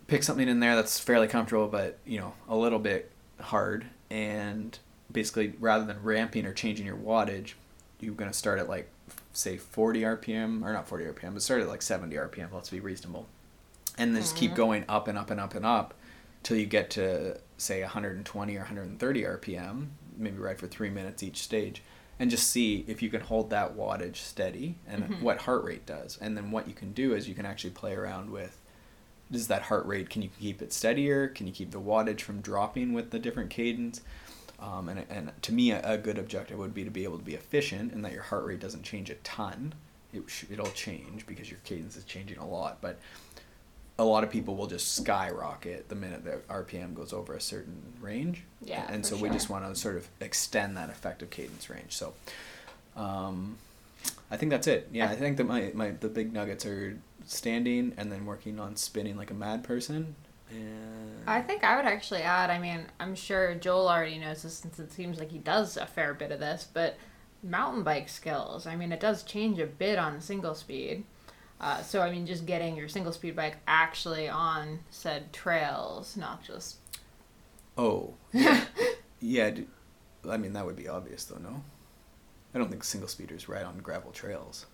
Pick something in there that's fairly comfortable, but, you know, a little bit hard. And basically, rather than ramping or changing your wattage, you're going to start at like, say, forty R P M, or not forty R P M, but start at like seventy R P M. Let's be reasonable. And then just keep going up and up and up and up till you get to, say, one hundred twenty or one hundred thirty R P M, maybe ride for three minutes each stage. and just see if you can hold that wattage steady and mm-hmm. what heart rate does. And then what you can do is you can actually play around with, does that heart rate, can you keep it steadier? Can you keep the wattage from dropping with the different cadence? Um, and, and to me, a, a good objective would be to be able to be efficient and that your heart rate doesn't change a ton. It sh- it'll change because your cadence is changing a lot, but a lot of people will just skyrocket the minute the R P M goes over a certain range. Yeah, and so sure. we just want to sort of extend that effective cadence range. So um, I think that's it. Yeah, I think that my, my the big nuggets are standing and then working on spinning like a mad person. And I think I would actually add, I mean, I'm sure Joel already knows this since it seems like he does a fair bit of this, but mountain bike skills. I mean, it does change a bit on single speed. Uh, so, I mean, just getting your single speed bike actually on said trails, not just... Oh. Yeah, yeah d- I mean, that would be obvious, though, no? I don't think single speeders ride on gravel trails.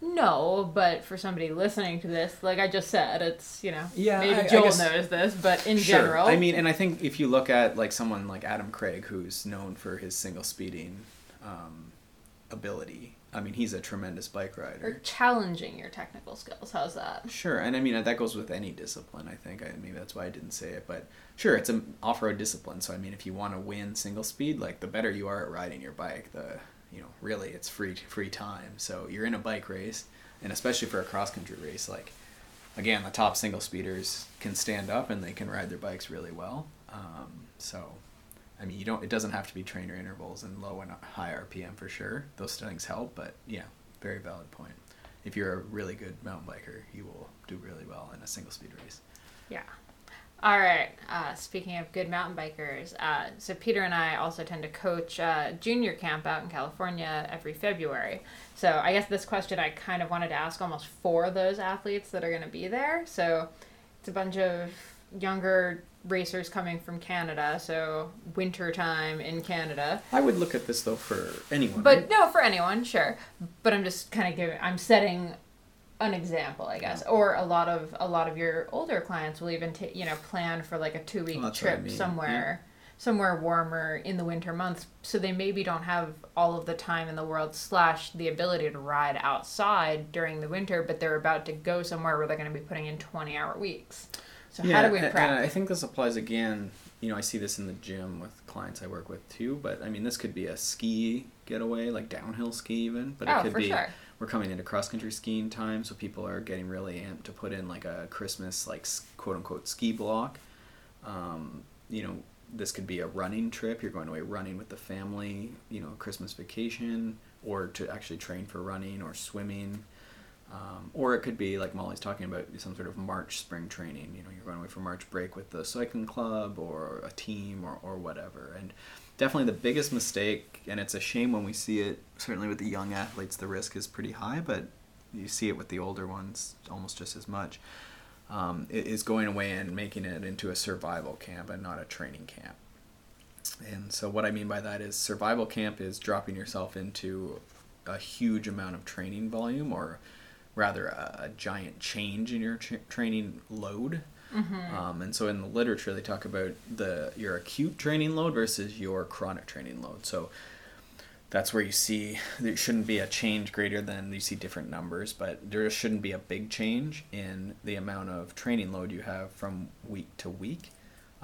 No, but for somebody listening to this, like I just said, it's, you know, yeah, maybe I, Joel I guess, knows this, but in sure. general... I mean, and I think if you look at, like, someone like Adam Craig, who's known for his single speeding um, ability... I mean, he's a tremendous bike rider. Or challenging your technical skills. How's that? Sure. And I mean, that goes with any discipline, I think. I mean, that's why I didn't say it. But sure, it's an off-road discipline. So, I mean, if you want to win single speed, like, the better you are at riding your bike, the, you know, really, it's free free time. So you're in a bike race, and especially for a cross-country race, like, again, the top single speeders can stand up and they can ride their bikes really well. Um, so... I mean, you don't. It doesn't have to be trainer intervals and low and high R P M for sure. Those things help, but yeah, very valid point. If you're a really good mountain biker, you will do really well in a single speed race. Yeah. All right. Uh, speaking of good mountain bikers, uh, so Peter and I also tend to coach uh, junior camp out in California every February. So I guess this question I kind of wanted to ask almost for those athletes that are going to be there. So it's a bunch of younger racers coming from Canada, so winter time in Canada. I would look at this though for anyone. But right? no, for anyone, sure. But I'm just kind of giving. I'm setting an example, I guess. Yeah. Or a lot of a lot of your older clients will even t- you know plan for like a two week well, trip I mean. somewhere, yeah. somewhere warmer in the winter months. So they maybe don't have all of the time in the world slash the ability to ride outside during the winter, but they're about to go somewhere where they're going to be putting in twenty hour weeks. So yeah, how do we prep? And I think this applies again, you know, I see this in the gym with clients I work with too, but I mean, this could be a ski getaway, like downhill ski even, but oh, it could for be, sure. we're coming into cross-country skiing time, so people are getting really amped to put in like a Christmas, like quote-unquote ski block. Um, you know, this could be a running trip, you're going away running with the family, you know, Christmas vacation, or to actually train for running or swimming. Um, or it could be, like Molly's talking about, some sort of March spring training. You know, you're going away for March break with the cycling club or a team or, or whatever. And definitely the biggest mistake, and it's a shame when we see it, certainly with the young athletes, the risk is pretty high, but you see it with the older ones almost just as much, um, is going away and making it into a survival camp and not a training camp. And so what I mean by that is survival camp is dropping yourself into a huge amount of training volume or... rather a, a giant change in your tra- training load. Mm-hmm. Um, and so in the literature, they talk about the your acute training load versus your chronic training load. So that's where you see there shouldn't be a change greater than, you see different numbers, but there shouldn't be a big change in the amount of training load you have from week to week.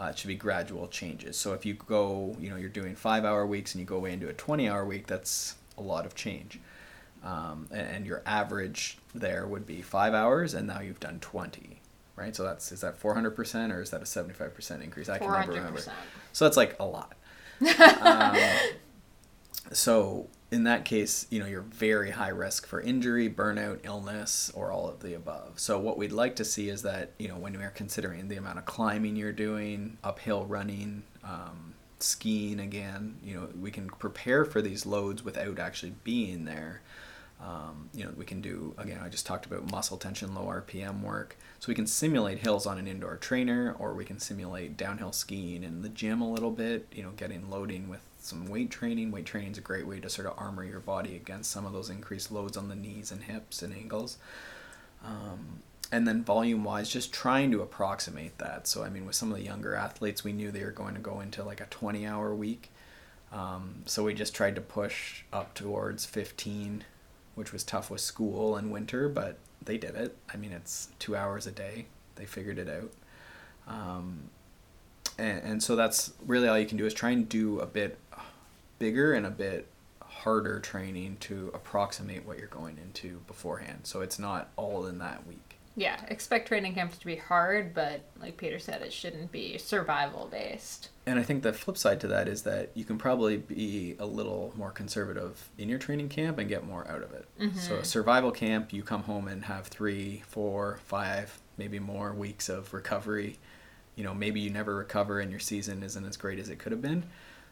Uh, it should be gradual changes. So if you go, you know, you're doing five-hour weeks and you go away into a twenty-hour week, that's a lot of change. Um, and your average there would be five hours, and now you've done twenty, right? So that's, is that four hundred percent or is that a seventy-five percent increase? I can never remember. So that's like a lot. um, so in that case, you know, you're very high risk for injury, burnout, illness, or all of the above. So what we'd like to see is that, you know, when we're considering the amount of climbing you're doing, uphill running, um, skiing again, you know, we can prepare for these loads without actually being there. Um, you know, we can do, again, I just talked about muscle tension, low R P M work. So we can simulate hills on an indoor trainer, or we can simulate downhill skiing in the gym a little bit, you know, getting loading with some weight training. Weight training is a great way to sort of armor your body against some of those increased loads on the knees and hips and ankles. Um, and then volume-wise, just trying to approximate that. So, I mean, with some of the younger athletes, we knew they were going to go into like a twenty-hour week. Um, so we just tried to push up towards fifteen, which was tough with school and winter, but they did it. I mean, it's two hours a day. They figured it out. Um, and, and so that's really all you can do is try and do a bit bigger and a bit harder training to approximate what you're going into beforehand. So it's not all in that week. Yeah, expect training camps to be hard, but like Peter said, it shouldn't be survival-based. And I think the flip side to that is that you can probably be a little more conservative in your training camp and get more out of it. Mm-hmm. So a survival camp, you come home and have three, four, five, maybe more weeks of recovery. You know, maybe you never recover and your season isn't as great as it could have been.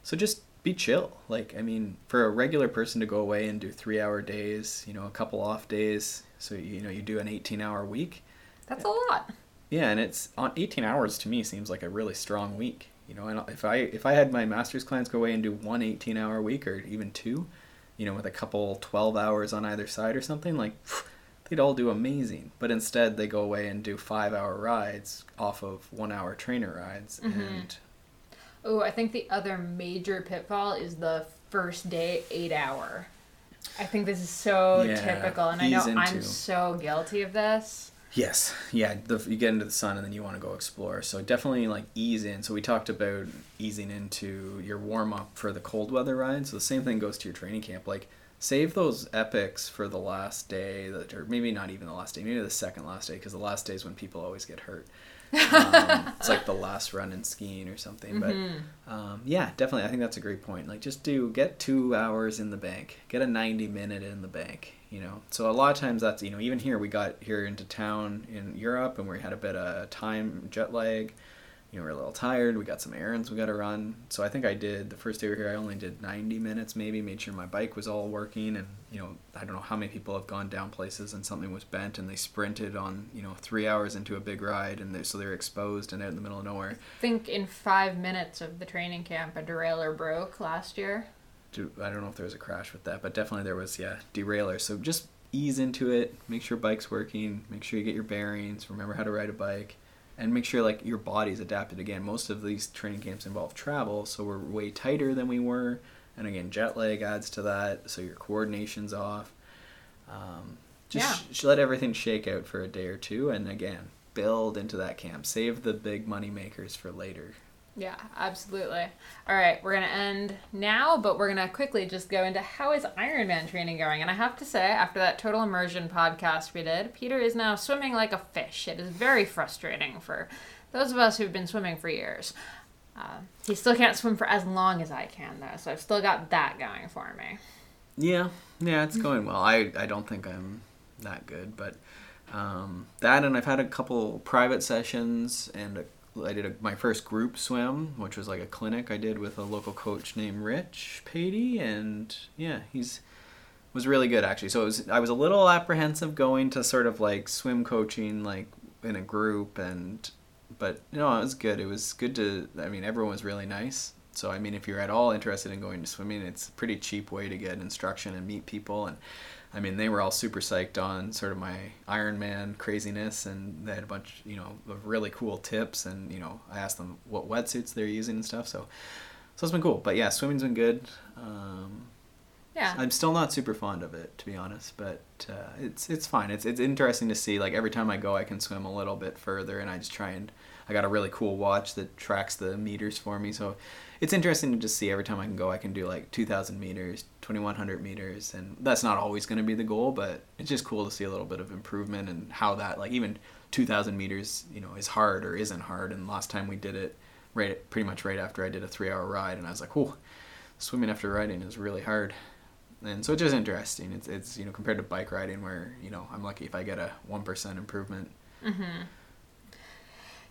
So just be chill. Like, I mean, for a regular person to go away and do three hour days, you know, a couple off days. So, you know, you do an eighteen hour week. That's a lot. Yeah. And it's on eighteen hours to me seems like a really strong week. You know, and if I, if I had my master's clients go away and do one eighteen hour week or even two, you know, with a couple twelve hours on either side or something, like they'd all do amazing. But instead they go away and do five hour rides off of one hour trainer rides. Mm-hmm. And oh, I think the other major pitfall is the first day eight hour. I think this is so yeah, typical, and I know into... I'm so guilty of this. Yes, yeah, the, you get into the sun and then you want to go explore. So definitely like ease in. So we talked about easing into your warm up for the cold weather ride. So the same thing goes to your training camp. Like save those epics for the last day, or maybe not even the last day, maybe the second last day, because the last day is when people always get hurt. um, it's like the last run in skiing or something, but mm-hmm. um, yeah, definitely. I think that's a great point. Like just do, get two hours in the bank, get a ninety minute in the bank, you know? So a lot of times that's, you know, even here, we got here into town in Europe and we had a bit of time jet lag, you know, we we're a little tired. We got some errands we got to run. So I think I did the first day we were here, I only did ninety minutes, maybe made sure my bike was all working. And, you know, I don't know how many people have gone down places and something was bent and they sprinted on, you know, three hours into a big ride. And they, so they were exposed and out in the middle of nowhere. I think in five minutes of the training camp, a derailleur broke last year. I don't know if there was a crash with that, but definitely there was, yeah, derailleur. So just ease into it. Make sure bike's working. Make sure you get your bearings. Remember how to ride a bike. And make sure like your body's adapted again. Most of these training camps involve travel, so we're way tighter than we were. And again, jet lag adds to that, so your coordination's off. Um, just yeah. sh- let everything shake out for a day or two, and again, build into that camp. Save the big money makers for later. Yeah, absolutely. All right, we're going to end now, but we're going to quickly just go into how is Ironman training going? And I have to say, after that Total Immersion podcast we did, Peter is now swimming like a fish. It is very frustrating for those of us who've been swimming for years. Uh, he still can't swim for as long as I can, though, so I've still got that going for me. Yeah, yeah, it's going well. I, I don't think I'm that good, but um, that and I've had a couple private sessions and a I did a, my first group swim, which was like a clinic I did with a local coach named Rich Patey, and yeah, he's was really good actually. So it was, I was a little apprehensive going to sort of like swim coaching like in a group, and but you know, it was good. It was good to. I mean, everyone was really nice. So I mean, if you're at all interested in going to swimming, it's a pretty cheap way to get instruction and meet people. And I mean, they were all super psyched on sort of my Ironman craziness, and they had a bunch, you know, of really cool tips. And, you know, I asked them what wetsuits they're using and stuff. So, so it's been cool. But yeah, swimming's been good. Um, yeah. I'm still not super fond of it, to be honest, but uh, it's it's fine. It's it's interesting to see. Like every time I go, I can swim a little bit further, and I just try and I got a really cool watch that tracks the meters for me. So it's interesting to just see every time I can go, I can do like two thousand meters, twenty-one hundred meters. And that's not always going to be the goal, but it's just cool to see a little bit of improvement and how that, like even two thousand meters, you know, is hard or isn't hard. And last time we did it right, pretty much right after I did a three hour ride. And I was like, oh, swimming after riding is really hard. And so it's just interesting. It's, it's, you know, compared to bike riding where, you know, I'm lucky if I get a one percent improvement. Mm-hmm.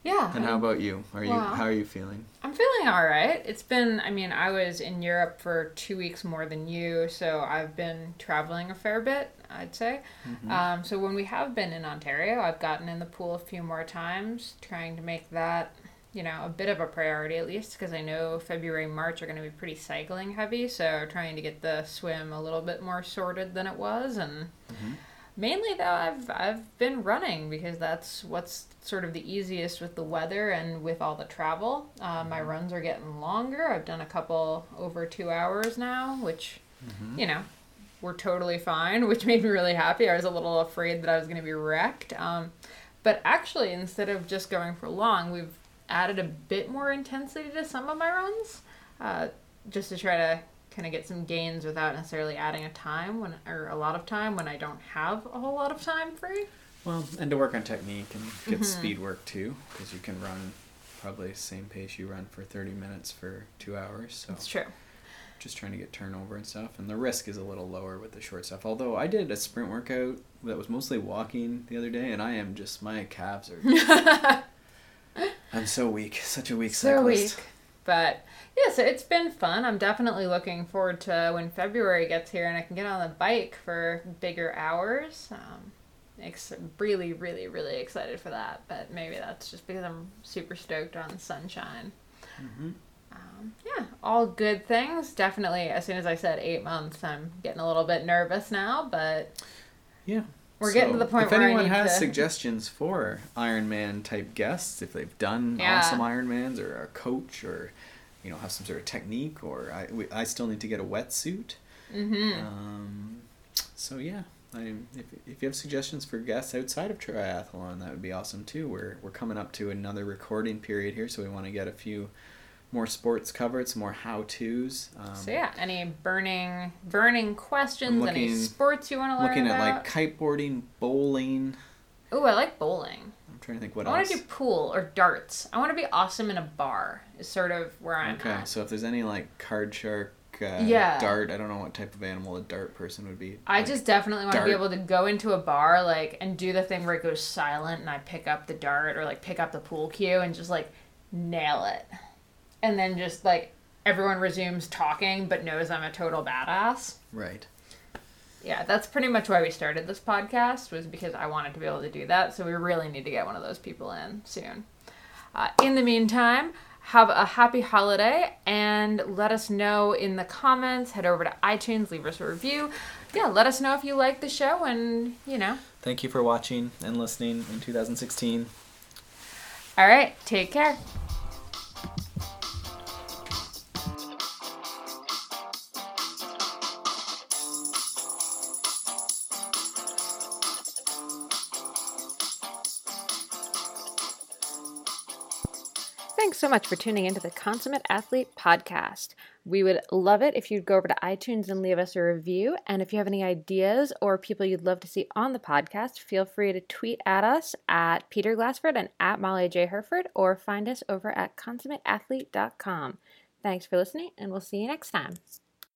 Yeah. And how about you? Are you well, how are you feeling? I'm feeling all right. It's been, I mean, I was in Europe for two weeks more than you, so I've been traveling a fair bit, I'd say. Mm-hmm. Um, so when we have been in Ontario, I've gotten in the pool a few more times, trying to make that, you know, a bit of a priority at least, because I know February, March are going to be pretty cycling heavy, so trying to get the swim a little bit more sorted than it was, and mm-hmm. Mainly, though, I've I've been running because that's what's sort of the easiest with the weather and with all the travel. Uh, my runs are getting longer. I've done a couple over two hours now, which, mm-hmm. you know, were totally fine, which made me really happy. I was a little afraid that I was going to be wrecked. Um, but actually, instead of just going for long, we've added a bit more intensity to some of my runs uh, just to try to kind of get some gains without necessarily adding a time when or a lot of time when I don't have a whole lot of time free. Well, and to work on technique and get mm-hmm. speed work too, because you can run probably the same pace you run for thirty minutes for two hours. So that's true. Just trying to get turnover and stuff, and the risk is a little lower with the short stuff. Although I did a sprint workout that was mostly walking the other day, and I am just my calves are. Just, I'm so weak. Such a weak so cyclist. Weak. But yeah, so it's been fun. I'm definitely looking forward to when February gets here and I can get on the bike for bigger hours. Um, ex- really, really, really excited for that. But maybe that's just because I'm super stoked on sunshine. Mm-hmm. Um, yeah, all good things. Definitely, as soon as I said eight months, I'm getting a little bit nervous now. But yeah, we're so getting to the point where I need to... If anyone has suggestions for Ironman type guests, if they've done yeah. awesome Ironmans or are a coach or, you know, have some sort of technique, or I, we, I still need to get a wetsuit. Mm-hmm. Um, so yeah, I, if if you have suggestions for guests outside of triathlon, that would be awesome too. We're we're coming up to another recording period here, so we want to get a few more sports covered, some more how-tos. Um, so yeah, any burning burning questions, looking, any sports you want to learn looking about? Looking at like kiteboarding, bowling. Ooh, I like bowling. I'm trying to think what I else. I want to do pool or darts. I want to be awesome in a bar is sort of where I'm okay, at. Okay, so if there's any like card shark, uh, yeah. dart, I don't know what type of animal a dart person would be. I like, just definitely want dart. to be able to go into a bar like and do the thing where it goes silent and I pick up the dart or like pick up the pool cue and just like nail it. And then just, like, everyone resumes talking but knows I'm a total badass. Right. Yeah, that's pretty much why we started this podcast, was because I wanted to be able to do that. So we really need to get one of those people in soon. Uh, in the meantime, have a happy holiday and let us know in the comments. Head over to iTunes, leave us a review. Yeah, let us know if you like the show and, you know. Thank you for watching and listening in two thousand sixteen. All right, take care. Thanks so much for tuning into the Consummate Athlete Podcast. We would love it if you'd go over to iTunes and leave us a review. And if you have any ideas or people you'd love to see on the podcast, feel free to tweet at us at Peter Glassford and at Molly J. Herford, or find us over at Consummate Athlete dot com. Thanks for listening, and we'll see you next time.